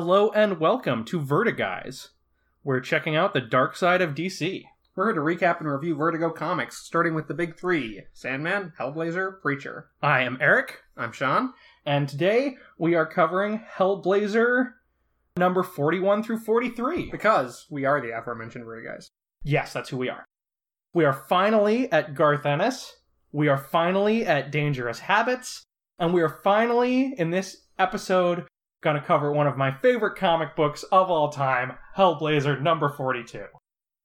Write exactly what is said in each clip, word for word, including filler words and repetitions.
Hello and welcome to Vertiguys. We're checking out the dark side of D C. We're here to recap and review Vertigo comics, starting with the big three: Sandman, Hellblazer, Preacher. I am Eric. I'm Sean. And today we are covering Hellblazer number forty-one through forty-three. Because we are the aforementioned Vertiguys. Yes, that's who we are. We are finally at Garth Ennis. We are finally at Dangerous Habits. And we are finally, in this episode, going to cover one of my favorite comic books of all time, Hellblazer number forty-two.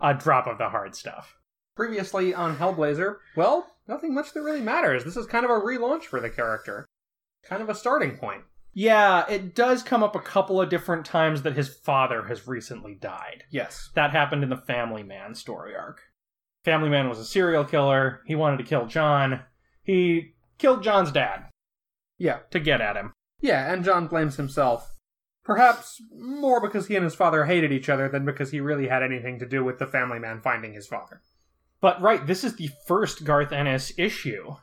A drop of the hard stuff. Previously on Hellblazer, well, nothing much that really matters. This is kind of a relaunch for the character. Kind of a starting point. Yeah, it does come up a couple of different times that his father has recently died. Yes. That happened in the Family Man story arc. Family Man was a serial killer. He wanted to kill John. He killed John's dad. Yeah. To get at him. Yeah, and John blames himself. Perhaps more because he and his father hated each other than because he really had anything to do with the Family Man finding his father. But right, this is the first Garth Ennis issue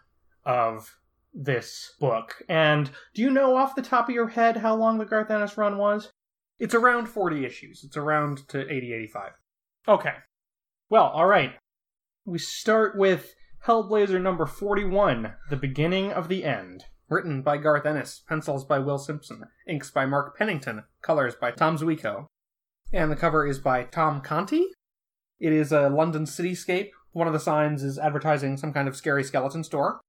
of this book. And do you know off the top of your head how long the Garth Ennis run was? It's around forty issues. It's around to eighty, eighty-five. Okay. Well, all right. We start with Hellblazer number forty-one, The Beginning of the End. Written by Garth Ennis, pencils by Will Simpson, inks by Mark Pennington, colors by Tom Ziuko. And the cover is by Tom Conti. It is a London cityscape. One of the signs is advertising some kind of scary skeleton store.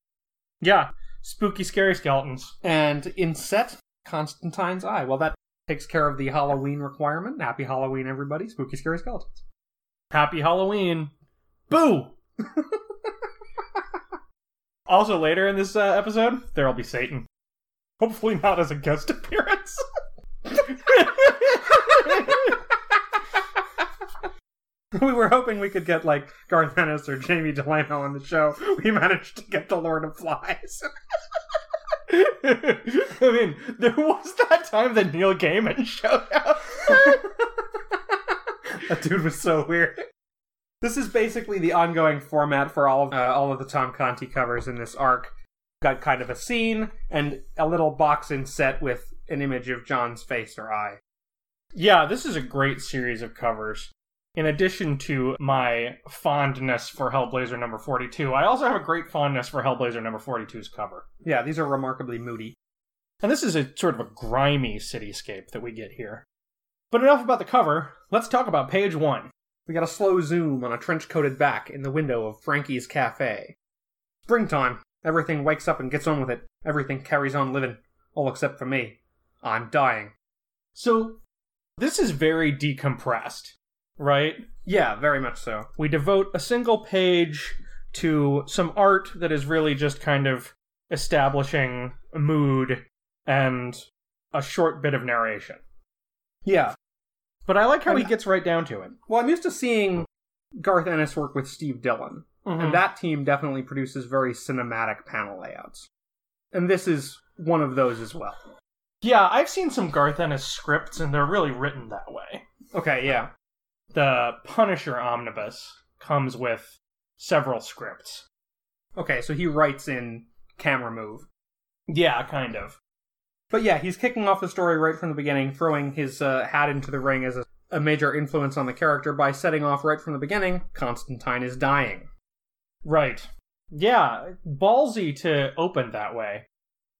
Yeah, spooky scary skeletons. And inset, Constantine's eye. Well, that takes care of the Halloween requirement. Happy Halloween, everybody. Spooky scary skeletons. Happy Halloween. Boo! Also, later in this uh, episode, there'll be Satan. Hopefully not as a guest appearance. We were hoping we could get, like, Garth Ennis or Jamie Delano on the show. We managed to get the Lord of Flies. I mean, there was that time that Neil Gaiman showed up. That dude was so weird. This is basically the ongoing format for all of, uh, all of the Tom Conti covers in this arc. Got kind of a scene and a little box inset with an image of John's face or eye. Yeah, this is a great series of covers. In addition to my fondness for Hellblazer number forty-two, I also have a great fondness for Hellblazer number forty-two's cover. Yeah, these are remarkably moody. And this is a sort of a grimy cityscape that we get here. But enough about the cover. Let's talk about page one. We got a slow zoom on a trench-coated back in the window of Frankie's Cafe. Springtime. Everything wakes up and gets on with it. Everything carries on living. All except for me. I'm dying. So, this is very decompressed, right? Yeah, very much so. We devote a single page to some art that is really just kind of establishing a mood and a short bit of narration. Yeah. But I like how and, he gets right down to it. Well, I'm used to seeing Garth Ennis work with Steve Dillon. Mm-hmm. And that team definitely produces very cinematic panel layouts. And this is one of those as well. Yeah, I've seen some Garth Ennis scripts, and they're really written that way. Okay, yeah. The Punisher Omnibus comes with several scripts. Okay, so he writes in camera move. Yeah, kind of. But yeah, he's kicking off the story right from the beginning, throwing his uh, hat into the ring as a, a major influence on the character by setting off right from the beginning, Constantine is dying. Right. Yeah, ballsy to open that way.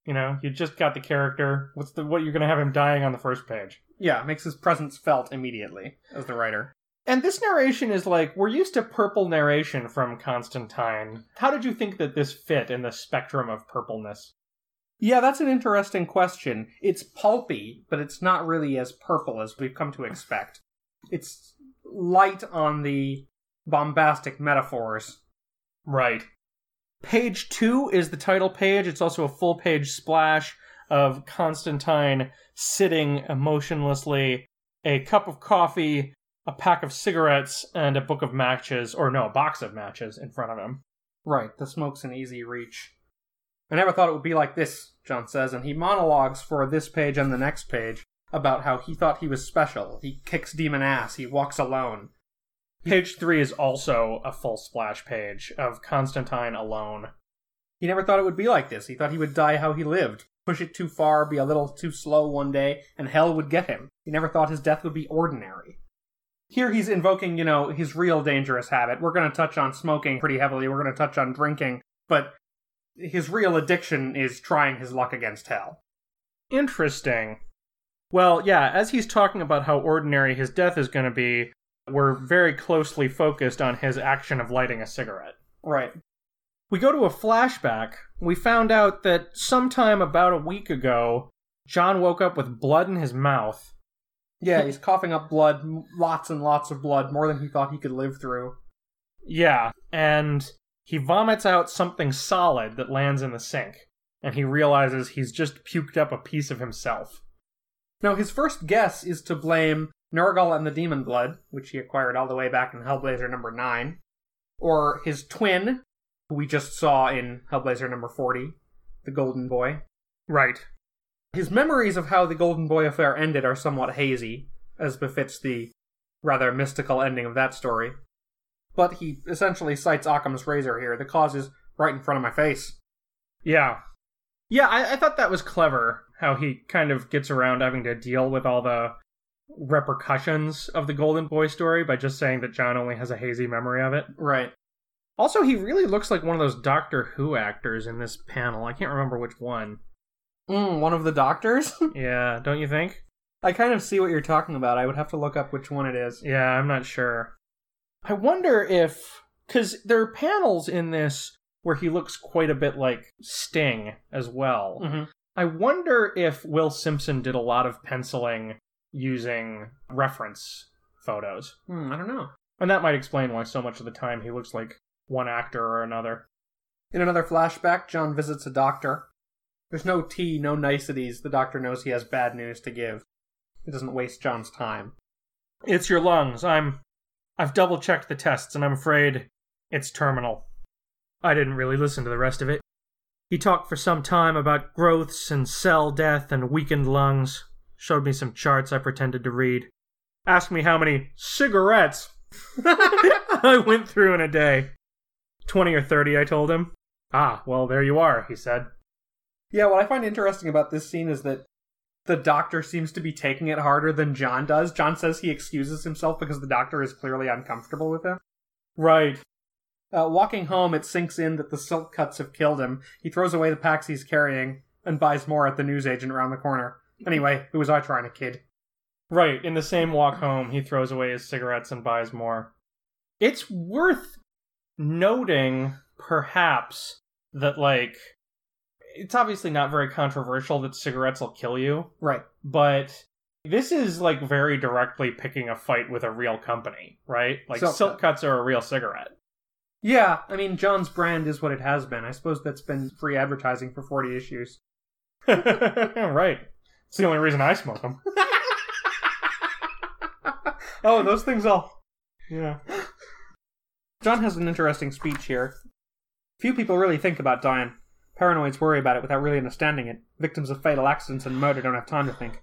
You know, you just got the character. What's the what you're going to have him dying on the first page? Yeah, makes his presence felt immediately as the writer. And this narration is like, we're used to purple narration from Constantine. How did you think that this fit in the spectrum of purpleness? Yeah, that's an interesting question. It's pulpy, but it's not really as purple as we've come to expect. It's light on the bombastic metaphors. Right. Page two is the title page. It's also a full-page splash of Constantine sitting emotionlessly, a cup of coffee, a pack of cigarettes, and a book of matches, or no, a box of matches in front of him. Right, the smoke's an easy reach. I never thought it would be like this, John says, and he monologues for this page and the next page about how he thought he was special. He kicks demon ass. He walks alone. Page three is also a full splash page of Constantine alone. He never thought it would be like this. He thought he would die how he lived. push it too far, be a little too slow one day, and hell would get him. He never thought his death would be ordinary. Here he's invoking, you know, his real dangerous habit. We're going to touch on smoking pretty heavily. We're going to touch on drinking. But his real addiction is trying his luck against hell. Interesting. Well, yeah, as he's talking about how ordinary his death is going to be, we're very closely focused on his action of lighting a cigarette. Right. We go to a flashback. We found out that sometime about a week ago, John woke up with blood in his mouth. Yeah, he's coughing up blood, lots and lots of blood, more than he thought he could live through. Yeah, and he vomits out something solid that lands in the sink, and he realizes he's just puked up a piece of himself. Now, his first guess is to blame Nurgle and the Demon Blood, which he acquired all the way back in Hellblazer number nine, or his twin, who we just saw in Hellblazer number forty, the Golden Boy. Right. His memories of how the Golden Boy affair ended are somewhat hazy, as befits the rather mystical ending of that story. But he essentially cites Occam's razor here. The cause is right in front of my face. Yeah. Yeah, I, I thought that was clever, how he kind of gets around having to deal with all the repercussions of the Golden Boy story by just saying that John only has a hazy memory of it. Right. Also, he really looks like one of those Doctor Who actors in this panel. I can't remember which one. Mm, one of the doctors? Yeah, don't you think? I kind of see what you're talking about. I would have to look up which one it is. Yeah, I'm not sure. I wonder if... because there are panels in this where he looks quite a bit like Sting as well. Mm-hmm. I wonder if Will Simpson did a lot of penciling using reference photos. Mm, I don't know. And that might explain why so much of the time he looks like one actor or another. In another flashback, John visits a doctor. There's no tea, no niceties. The doctor knows he has bad news to give. It doesn't waste John's time. It's your lungs. I'm... I've double-checked the tests, and I'm afraid it's terminal. I didn't really listen to the rest of it. He talked for some time about growths and cell death and weakened lungs. Showed me some charts I pretended to read. Asked me how many cigarettes I went through in a day. Twenty or thirty, I told him. Ah, well, there you are, he said. Yeah, what I find interesting about this scene is that the doctor seems to be taking it harder than John does. John says he excuses himself because the doctor is clearly uncomfortable with him. Right. Uh, walking home, it sinks in that the Silk Cuts have killed him. He throws away the packs he's carrying and buys more at the newsagent around the corner. Anyway, who was I trying to kid? Right. In the same walk home, he throws away his cigarettes and buys more. It's worth noting, perhaps, that, like... it's obviously not very controversial that cigarettes will kill you. Right. But this is, like, very directly picking a fight with a real company, right? Like, Silk, Silk Cuts are a real cigarette. Yeah, I mean, John's brand is what it has been. I suppose that's been free advertising for forty issues. Right. It's the only reason I smoke them. Oh, those things all... yeah. John has an interesting speech here. Few people really think about dying. Paranoids worry about it without really understanding it. Victims of fatal accidents and murder don't have time to think.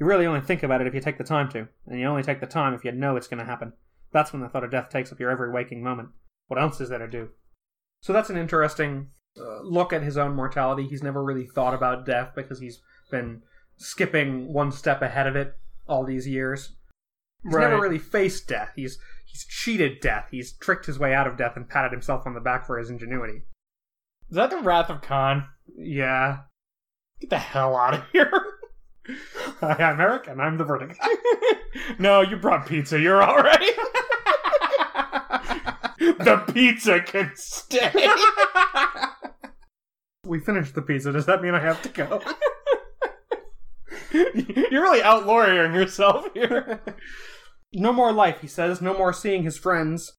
You really only think about it if you take the time to, and you only take the time if you know it's going to happen. That's when the thought of death takes up your every waking moment. What else is there to do? So that's an interesting uh, look at his own mortality. He's never really thought about death because he's been skipping one step ahead of it all these years. He's right. Never really faced death. He's he's cheated death. He's tricked his way out of death and patted himself on the back for his ingenuity. Is that the Wrath of Khan? Yeah. Get the hell out of here. Hi, I'm Eric, and I'm the Vertiguys. No, you brought pizza. You're all right. The pizza can stay. We finished the pizza. Does that mean I have to go? You're really out-lawyering yourself here. No more life, he says. No more seeing his friends,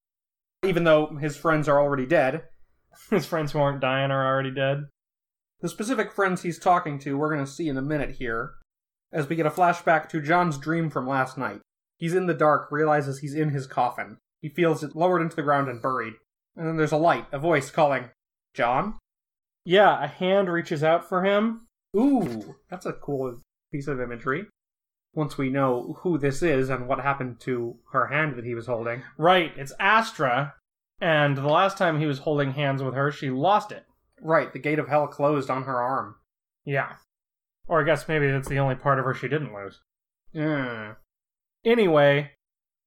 even though his friends are already dead. His friends who aren't dying are already dead. The specific friends he's talking to we're going to see in a minute here, as we get a flashback to John's dream from last night. He's in the dark, realizes he's in his coffin. He feels it lowered into the ground and buried. And then there's a light, a voice calling, John? Yeah, a hand reaches out for him. Ooh, that's a cool piece of imagery. Once we know who this is and what happened to her hand that he was holding. Right, it's Astra. And the last time he was holding hands with her, she lost it. Right, the gate of hell closed on her arm. Yeah. Or I guess maybe that's the only part of her she didn't lose. Yeah. Anyway,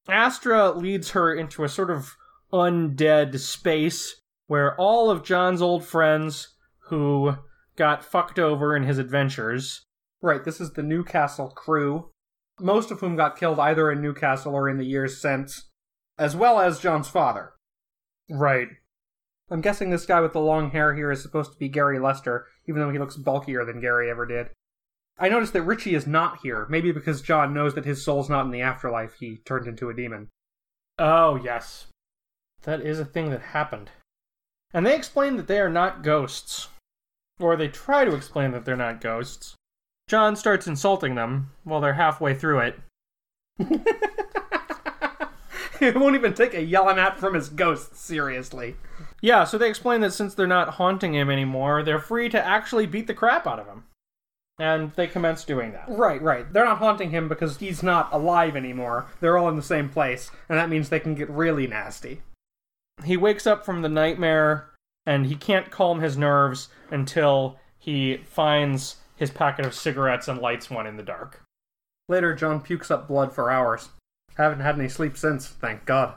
Astra leads her into a sort of undead space where all of John's old friends who got fucked over in his adventures. Right, this is the Newcastle crew, most of whom got killed either in Newcastle or in the years since, as well as John's father. Right. I'm guessing this guy with the long hair here is supposed to be Gary Lester, even though he looks bulkier than Gary ever did. I noticed that Richie is not here, maybe because John knows that his soul's not in the afterlife. He turned into a demon. Oh, yes. That is a thing that happened. And they explain that they are not ghosts. Or they try to explain that they're not ghosts. John starts insulting them while they're halfway through it. It won't even take a yelling at from his ghost, seriously. Yeah, so they explain that since they're not haunting him anymore, they're free to actually beat the crap out of him. And they commence doing that. Right, right. They're not haunting him because he's not alive anymore. They're all in the same place, and that means they can get really nasty. He wakes up from the nightmare, and he can't calm his nerves until he finds his packet of cigarettes and lights one in the dark. Later, John pukes up blood for hours. Haven't had any sleep since, thank God.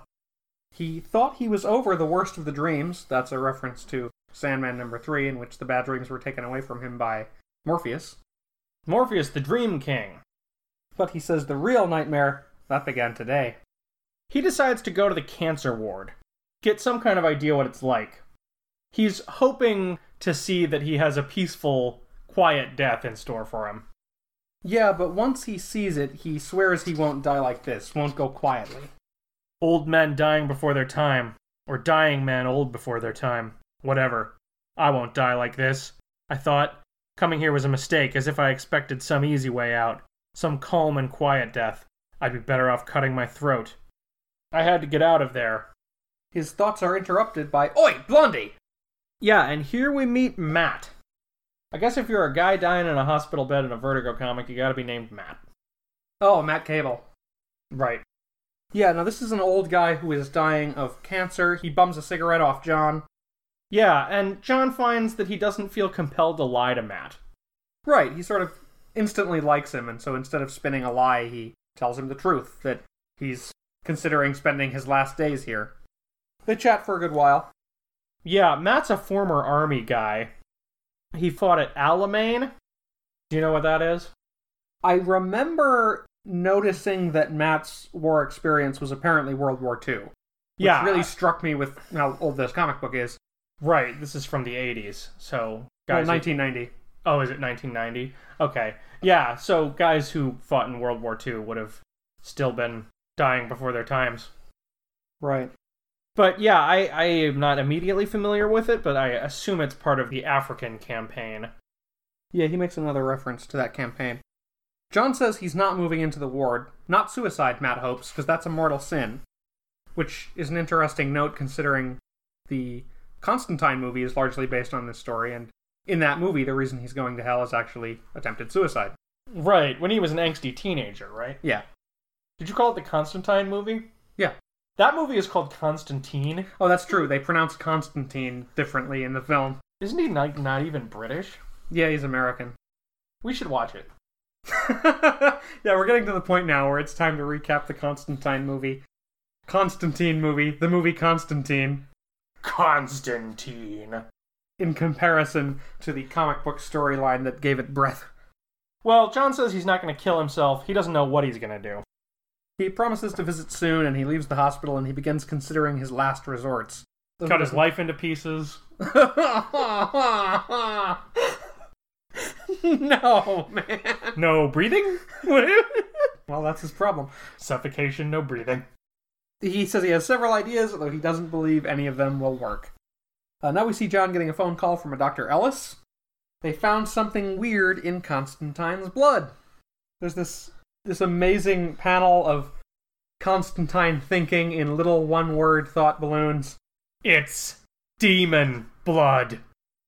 He thought he was over the worst of the dreams. That's a reference to Sandman number three, in which the bad dreams were taken away from him by Morpheus. Morpheus, the Dream King. But he says the real nightmare, that began today. He decides to go to the cancer ward, get some kind of idea what it's like. He's hoping to see that he has a peaceful, quiet death in store for him. Yeah, but once he sees it, he swears he won't die like this, won't go quietly. Old men dying before their time, or dying men old before their time, whatever. I won't die like this, I thought. Coming here was a mistake, as if I expected some easy way out, some calm and quiet death. I'd be better off cutting my throat. I had to get out of there. His thoughts are interrupted by, Oi, Blondie! Yeah, and here we meet Matt. I guess if you're a guy dying in a hospital bed in a Vertigo comic, you gotta be named Matt. Oh, Matt Cable. Right. Yeah, now this is an old guy who is dying of cancer. He bums a cigarette off John. Yeah, and John finds that he doesn't feel compelled to lie to Matt. Right, he sort of instantly likes him, and so instead of spinning a lie, he tells him the truth, that he's considering spending his last days here. They chat for a good while. Yeah, Matt's a former army guy. He fought at Alamein. Do you know what that is? I remember noticing that Matt's war experience was apparently World War Two. Which yeah. really struck me with how old this comic book is. Right, this is from the eighties, so... guys. Well, nineteen ninety. Who... Oh, is it nineteen ninety? Okay. Yeah, so guys who fought in World War Two would have still been dying before their times. Right. But yeah, I, I am not immediately familiar with it, but I assume it's part of the African campaign. Yeah, he makes another reference to that campaign. John says he's not moving into the ward. Not suicide, Matt hopes, because that's a mortal sin. Which is an interesting note considering the... Constantine movie is largely based on this story, and in that movie, the reason he's going to hell is actually attempted suicide. Right, when he was an angsty teenager, right? Yeah. Did you call it the Constantine movie? Yeah. That movie is called Constantine. Oh, that's true. They pronounce Constantine differently in the film. Isn't he not, not even British? Yeah, he's American. We should watch it. Yeah, we're getting to the point now where it's time to recap the Constantine movie. Constantine movie. The movie Constantine. Constantine. In comparison to the comic book storyline that gave it breath. Well, John says he's not going to kill himself. He doesn't know what he's going to do. He promises to visit soon, and he leaves the hospital, and he begins considering his last resorts. Cut his life into pieces. No, man. No breathing? Well, that's his problem. Suffocation, no breathing. He says he has several ideas, although he doesn't believe any of them will work. Uh, now we see John getting a phone call from a Doctor Ellis. They found something weird in Constantine's blood. There's this this amazing panel of Constantine thinking in little one-word thought balloons. It's demon blood.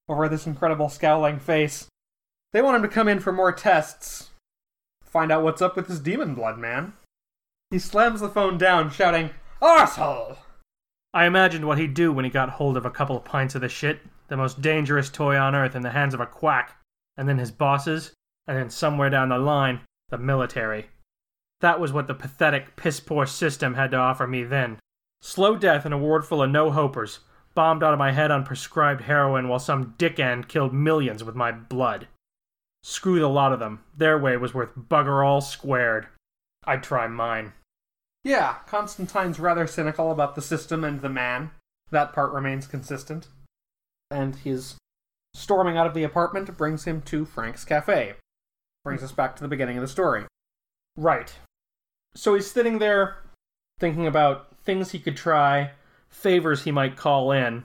Over this incredible scowling face. They want him to come in for more tests. Find out what's up with his demon blood, man. He slams the phone down, shouting, Arsehole! I imagined what he'd do when he got hold of a couple of pints of the shit, the most dangerous toy on earth in the hands of a quack, and then his bosses, and then somewhere down the line, the military. That was what the pathetic, piss-poor system had to offer me then. Slow death in a ward full of no-hopers, bombed out of my head on prescribed heroin while some dickend killed millions with my blood. Screw the lot of them. Their way was worth bugger all squared. I'd try mine. Yeah, Constantine's rather cynical about the system and the man. That part remains consistent. And his storming out of the apartment brings him to Frank's Cafe. Brings us back to the beginning of the story. Right. So he's sitting there thinking about things he could try, favors he might call in.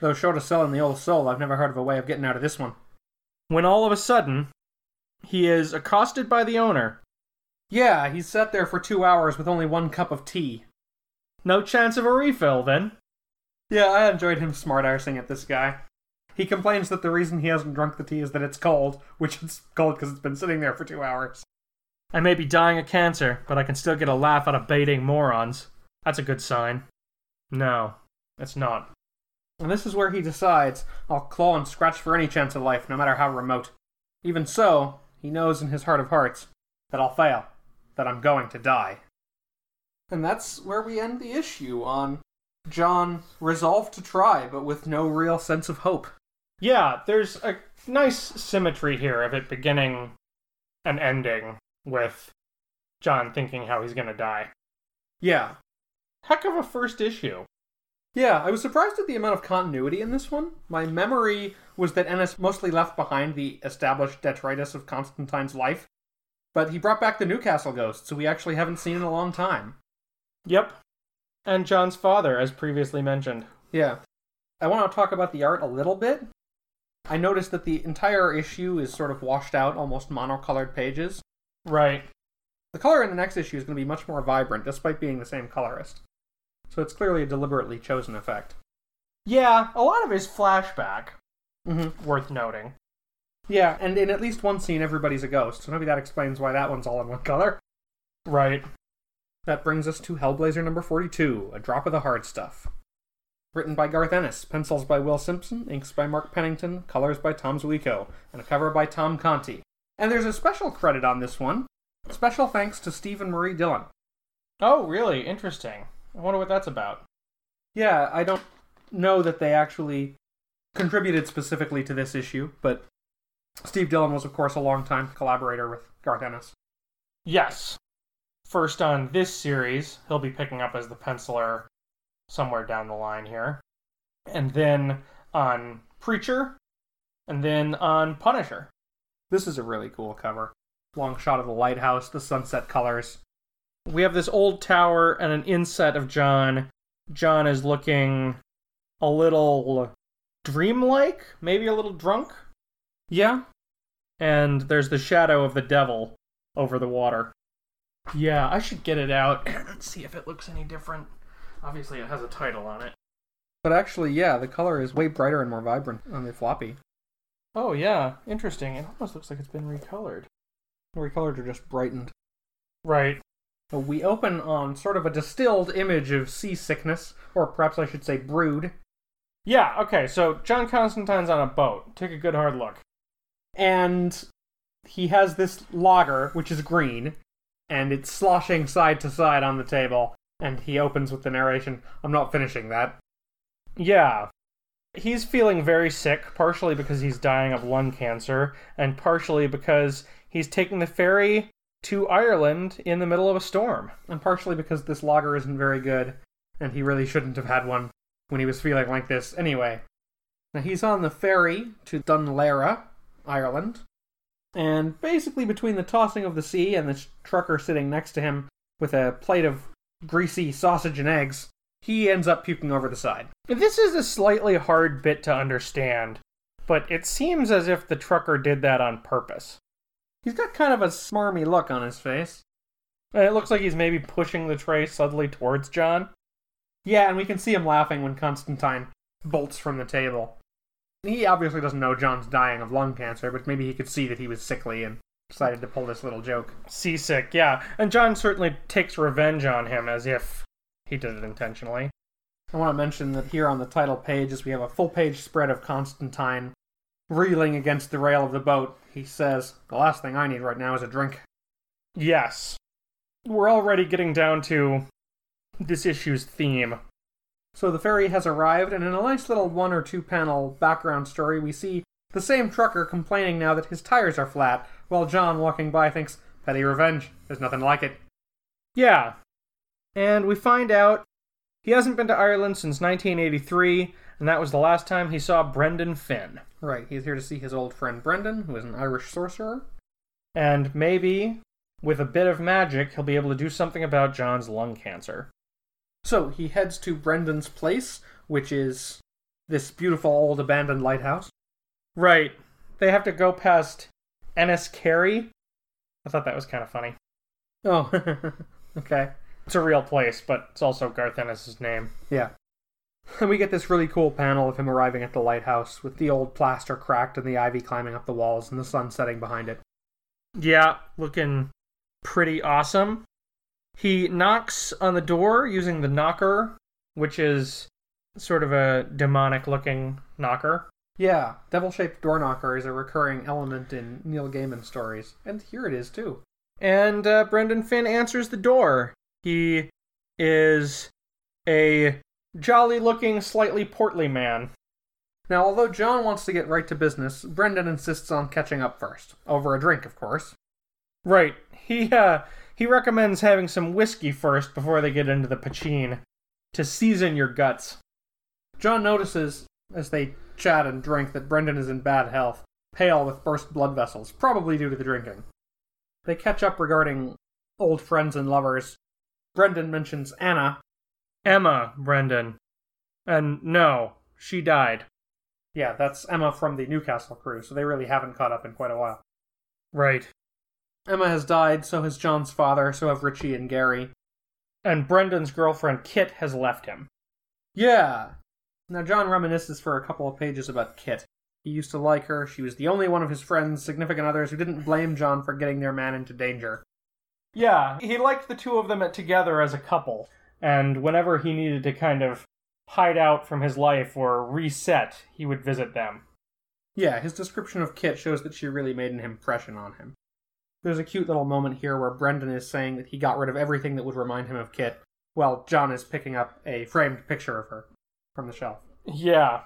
Though short of selling the old soul, I've never heard of a way of getting out of this one. When all of a sudden, he is accosted by the owner. Yeah, he's sat there for two hours with only one cup of tea. No chance of a refill, then. Yeah, I enjoyed him smart-arsing at this guy. He complains that the reason he hasn't drunk the tea is that it's cold, which it's cold because it's been sitting there for two hours. I may be dying of cancer, but I can still get a laugh out of baiting morons. That's a good sign. No, it's not. And this is where he decides, I'll claw and scratch for any chance of life, no matter how remote. Even so, he knows in his heart of hearts that I'll fail. That I'm going to die. And that's where we end the issue, on John resolved to try, but with no real sense of hope. Yeah, there's a nice symmetry here of it beginning and ending with John thinking how he's gonna die. Yeah. Heck of a first issue. Yeah, I was surprised at the amount of continuity in this one. My memory was that Ennis mostly left behind the established detritus of Constantine's life, but he brought back the Newcastle ghosts, who we actually haven't seen in a long time. Yep. And John's father, as previously mentioned. Yeah. I want to talk about the art a little bit. I noticed that the entire issue is sort of washed out, almost monocolored pages. Right. The color in the next issue is going to be much more vibrant, despite being the same colorist. So it's clearly a deliberately chosen effect. Yeah, a lot of his flashback. Mm-hmm. Worth noting. Yeah, and in at least one scene, everybody's a ghost, so maybe that explains why that one's all in one color. Right. That brings us to Hellblazer number forty-two, A Drop of the Hard Stuff. Written by Garth Ennis, pencils by Will Simpson, inks by Mark Pennington, colors by Tom Ziuko, and a cover by Tom Conti. And there's a special credit on this one. Special thanks to Steve and Marie Dillon. Oh, really? Interesting. I wonder what that's about. Yeah, I don't know that they actually contributed specifically to this issue, but Steve Dillon was, of course, a long-time collaborator with Garth Ennis. Yes. First on this series, he'll be picking up as the penciler somewhere down the line here. And then on Preacher, and then on Punisher. This is a really cool cover. Long shot of the lighthouse, the sunset colors. We have this old tower and an inset of John. John is looking a little dreamlike, maybe a little drunk. Yeah. And there's the shadow of the devil over the water. Yeah, I should get it out and see if it looks any different. Obviously it has a title on it. But actually, yeah, the color is way brighter and more vibrant on the floppy. Oh, yeah. Interesting. It almost looks like it's been recolored. Recolored or just brightened. Right. So we open on sort of a distilled image of seasickness, or perhaps I should say brood. Yeah, okay, so John Constantine's on a boat. Take a good hard look. And he has this lager, which is green, and it's sloshing side to side on the table, and he opens with the narration, I'm not finishing that. Yeah. He's feeling very sick, partially because he's dying of lung cancer, and partially because he's taking the ferry to Ireland in the middle of a storm. And partially because this lager isn't very good, and he really shouldn't have had one when he was feeling like this. Anyway, now he's on the ferry to Dunlara, Ireland, and basically between the tossing of the sea and this trucker sitting next to him with a plate of greasy sausage and eggs, he ends up puking over the side. This is a slightly hard bit to understand, but it seems as if the trucker did that on purpose. He's got kind of a smarmy look on his face. And it looks like he's maybe pushing the tray suddenly towards John. Yeah, and we can see him laughing when Constantine bolts from the table. He obviously doesn't know John's dying of lung cancer, but maybe he could see that he was sickly and decided to pull this little joke. Seasick, yeah. And John certainly takes revenge on him as if he did it intentionally. I want to mention that here on the title page is we have a full-page spread of Constantine Reeling against the rail of the boat, he says, "The last thing I need right now is a drink." Yes. We're already getting down to this issue's theme. So the ferry has arrived, and in a nice little one or two panel background story, we see the same trucker complaining now that his tires are flat, while John, walking by, thinks, "Petty revenge. There's nothing like it." Yeah. And we find out he hasn't been to Ireland since nineteen eighty-three, and that was the last time he saw Brendan Finn. Right, he's here to see his old friend Brendan, who is an Irish sorcerer. And maybe, with a bit of magic, he'll be able to do something about John's lung cancer. So, he heads to Brendan's place, which is this beautiful old abandoned lighthouse. Right. They have to go past Ennis Kerry. I thought that was kind of funny. Oh, okay. It's a real place, but it's also Garth Ennis' name. Yeah. And we get this really cool panel of him arriving at the lighthouse with the old plaster cracked and the ivy climbing up the walls and the sun setting behind it. Yeah, looking pretty awesome. He knocks on the door using the knocker, which is sort of a demonic-looking knocker. Yeah, devil-shaped door knocker is a recurring element in Neil Gaiman stories. And here it is, too. And uh, Brendan Finn answers the door. He is a jolly-looking, slightly portly man. Now, although John wants to get right to business, Brendan insists on catching up first. Over a drink, of course. Right. He, uh... He recommends having some whiskey first before they get into the poutine, to season your guts. John notices, as they chat and drink, that Brendan is in bad health, pale with burst blood vessels, probably due to the drinking. They catch up regarding old friends and lovers. Brendan mentions Anna. Emma, Brendan. And no, she died. Yeah, that's Emma from the Newcastle crew, so they really haven't caught up in quite a while. Right. Emma has died, so has John's father, so have Richie and Gary. And Brendan's girlfriend, Kit, has left him. Yeah. Now, John reminisces for a couple of pages about Kit. He used to like her. She was the only one of his friends, significant others, who didn't blame John for getting their man into danger. Yeah, he liked the two of them together as a couple. And whenever he needed to kind of hide out from his life or reset, he would visit them. Yeah, his description of Kit shows that she really made an impression on him. There's a cute little moment here where Brendan is saying that he got rid of everything that would remind him of Kit, while John is picking up a framed picture of her from the shelf. Yeah.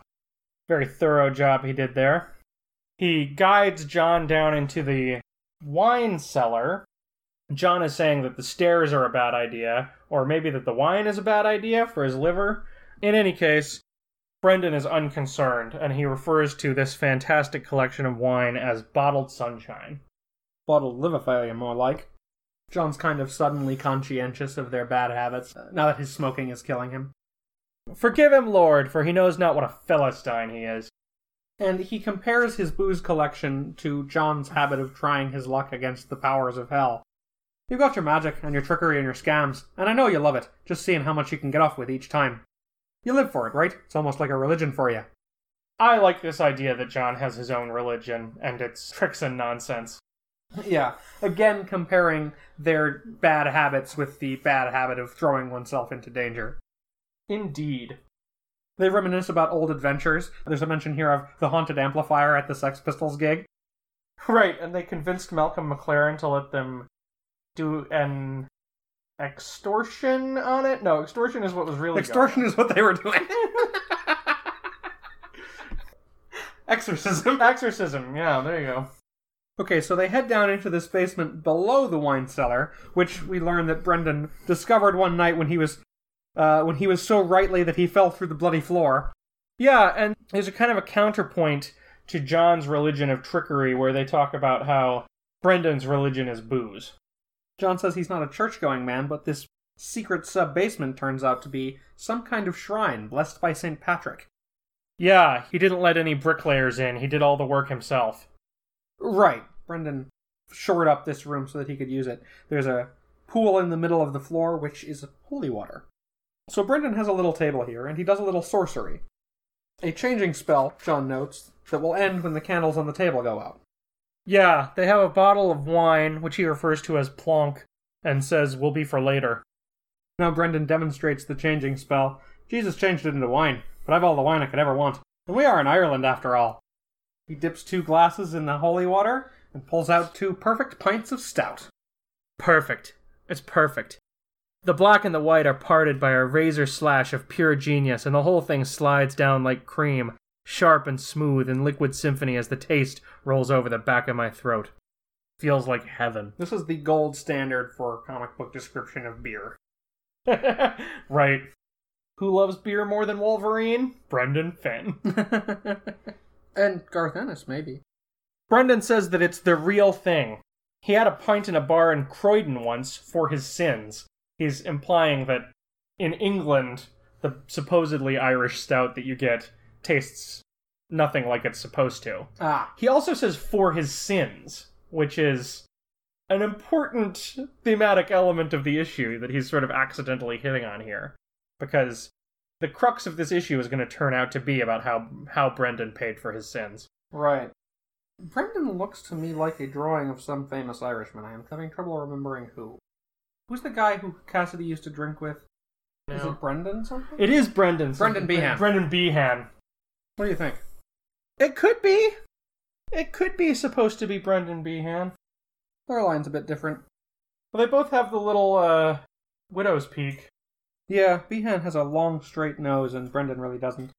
Very thorough job he did there. He guides John down into the wine cellar. John is saying that the stairs are a bad idea, or maybe that the wine is a bad idea for his liver. In any case, Brendan is unconcerned, and he refers to this fantastic collection of wine as bottled sunshine. Bottled liver failure, more like. John's kind of suddenly conscientious of their bad habits, uh, now that his smoking is killing him. Forgive him, Lord, for he knows not what a Philistine he is. And he compares his booze collection to John's habit of trying his luck against the powers of hell. You've got your magic, and your trickery, and your scams, and I know you love it, just seeing how much you can get off with each time. You live for it, right? It's almost like a religion for you. I like this idea that John has his own religion, and it's tricks and nonsense. Yeah, again comparing their bad habits with the bad habit of throwing oneself into danger. Indeed. They reminisce about old adventures. There's a mention here of the haunted amplifier at the Sex Pistols gig. Right, and they convinced Malcolm McLaren to let them do an extortion on it? No, extortion is what was really Extortion going. is what they were doing. Exorcism. Exorcism, yeah, there you go. Okay, so they head down into this basement below the wine cellar, which we learn that Brendan discovered one night when he was uh, when he was so rightly that he fell through the bloody floor. Yeah, and there's a kind of a counterpoint to John's religion of trickery where they talk about how Brendan's religion is booze. John says he's not a church-going man, but this secret sub-basement turns out to be some kind of shrine blessed by Saint Patrick. Yeah, he didn't let any bricklayers in. He did all the work himself. Right. Brendan shored up this room so that he could use it. There's a pool in the middle of the floor, which is holy water. So Brendan has a little table here, and he does a little sorcery. A changing spell, John notes, that will end when the candles on the table go out. Yeah, they have a bottle of wine, which he refers to as plonk, and says will be for later. Now Brendan demonstrates the changing spell. Jesus changed it into wine, but I've all the wine I could ever want. And we are in Ireland, after all. He dips two glasses in the holy water and pulls out two perfect pints of stout. Perfect. It's perfect. The black and the white are parted by a razor slash of pure genius, and the whole thing slides down like cream, sharp and smooth in liquid symphony as the taste rolls over the back of my throat. Feels like heaven. This is the gold standard for comic book description of beer. Right. Who loves beer more than Wolverine? Brendan Finn. And Garth Ennis, maybe. Brendan says that it's the real thing. He had a pint in a bar in Croydon once for his sins. He's implying that in England, the supposedly Irish stout that you get tastes nothing like it's supposed to. Ah. He also says for his sins, which is an important thematic element of the issue that he's sort of accidentally hitting on here. Because the crux of this issue is going to turn out to be about how, how Brendan paid for his sins. Right. Brendan looks to me like a drawing of some famous Irishman. I am having trouble remembering who. Who's the guy who Cassidy used to drink with? No. Is it Brendan something? It is Brendan something. Brendan Behan. Brendan Behan. What do you think? It could be. It could be supposed to be Brendan Behan. Their line's a bit different. Well, they both have the little, uh, widow's peak. Yeah, Behan has a long, straight nose, and Brendan really doesn't.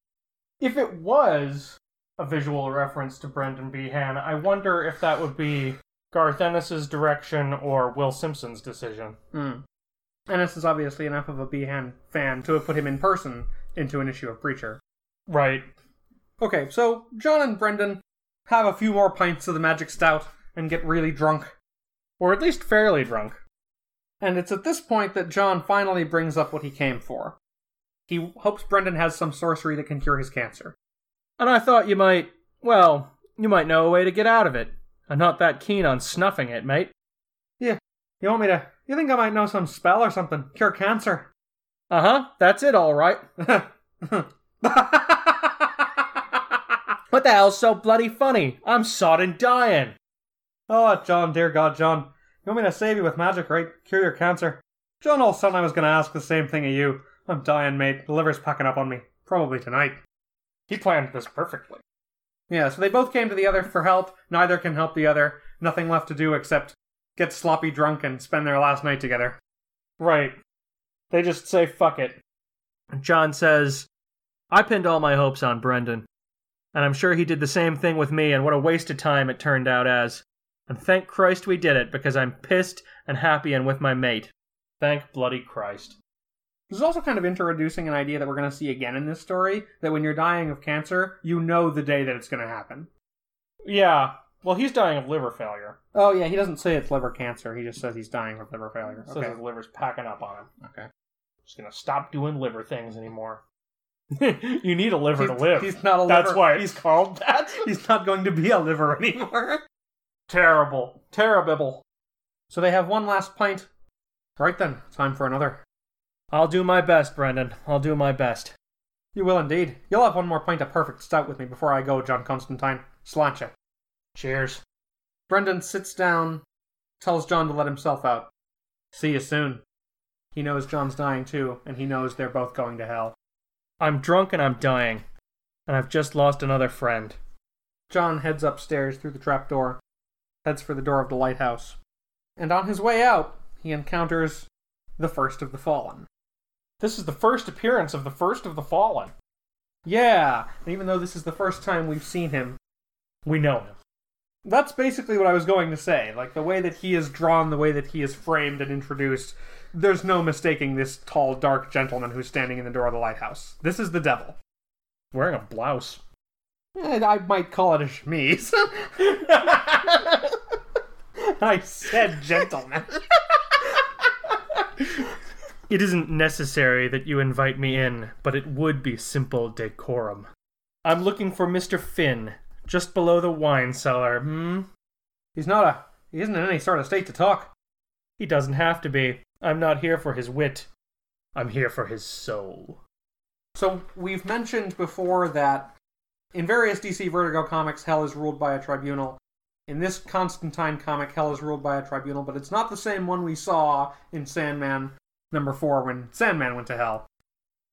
If it was a visual reference to Brendan Behan, I wonder if that would be Garth Ennis's direction or Will Simpson's decision. Mm. Ennis is obviously enough of a Behan fan to have put him in person into an issue of Preacher. Right. Okay, so John and Brendan have a few more pints of the magic stout and get really drunk. Or at least fairly drunk. And it's at this point that John finally brings up what he came for. He hopes Brendan has some sorcery that can cure his cancer. And I thought you might, well, you might know a way to get out of it. I'm not that keen on snuffing it, mate. Yeah, you want me to, you think I might know some spell or something? Cure cancer. Uh-huh, that's it, all right. What the hell's so bloody funny? I'm sod and dying. Oh, John, dear God, John. You want me to save you with magic, right? Cure your cancer? John, old son, I was going to ask the same thing of you. I'm dying, mate. The liver's packing up on me. Probably tonight. He planned this perfectly. Yeah, so they both came to the other for help. Neither can help the other. Nothing left to do except get sloppy drunk and spend their last night together. Right. They just say, fuck it. And John says, I pinned all my hopes on Brendan. And I'm sure he did the same thing with me, and what a waste of time it turned out as. And thank Christ we did it, because I'm pissed and happy and with my mate. Thank bloody Christ. This is also kind of introducing an idea that we're going to see again in this story, that when you're dying of cancer, you know the day that it's going to happen. Yeah. Well, he's dying of liver failure. Oh, yeah, he doesn't say it's liver cancer. He just says he's dying of liver failure. He okay. says his liver's packing up on him. Okay. He's going to stop doing liver things anymore. You need a liver he's, to live. He's not a That's liver. That's why he's called that. He's not going to be a liver anymore. Terrible. Terrible. So they have one last pint. Right then, time for another. I'll do my best, Brendan. I'll do my best. You will indeed. You'll have one more pint of perfect stout with me before I go, John Constantine. Slant you. Cheers. Brendan sits down, tells John to let himself out. See you soon. He knows John's dying too, and he knows they're both going to hell. I'm drunk and I'm dying, and I've just lost another friend. John heads upstairs through the trapdoor. Heads for the door of the lighthouse. And on his way out, he encounters the First of the Fallen. This is the first appearance of the First of the Fallen. Yeah, and even though this is the first time we've seen him, we know him. That's basically what I was going to say. Like, the way that he is drawn, the way that he is framed and introduced, there's no mistaking this tall, dark gentleman who's standing in the door of the lighthouse. This is the devil. Wearing a blouse. I might call it a chemise. I said gentleman. It isn't necessary that you invite me in, but it would be simple decorum. I'm looking for Mister Finn, just below the wine cellar, hmm? He's not a... He isn't in any sort of state to talk. He doesn't have to be. I'm not here for his wit. I'm here for his soul. So, we've mentioned before that in various D C Vertigo comics, hell is ruled by a tribunal. In this Constantine comic, hell is ruled by a tribunal, but it's not the same one we saw in Sandman number four when Sandman went to hell.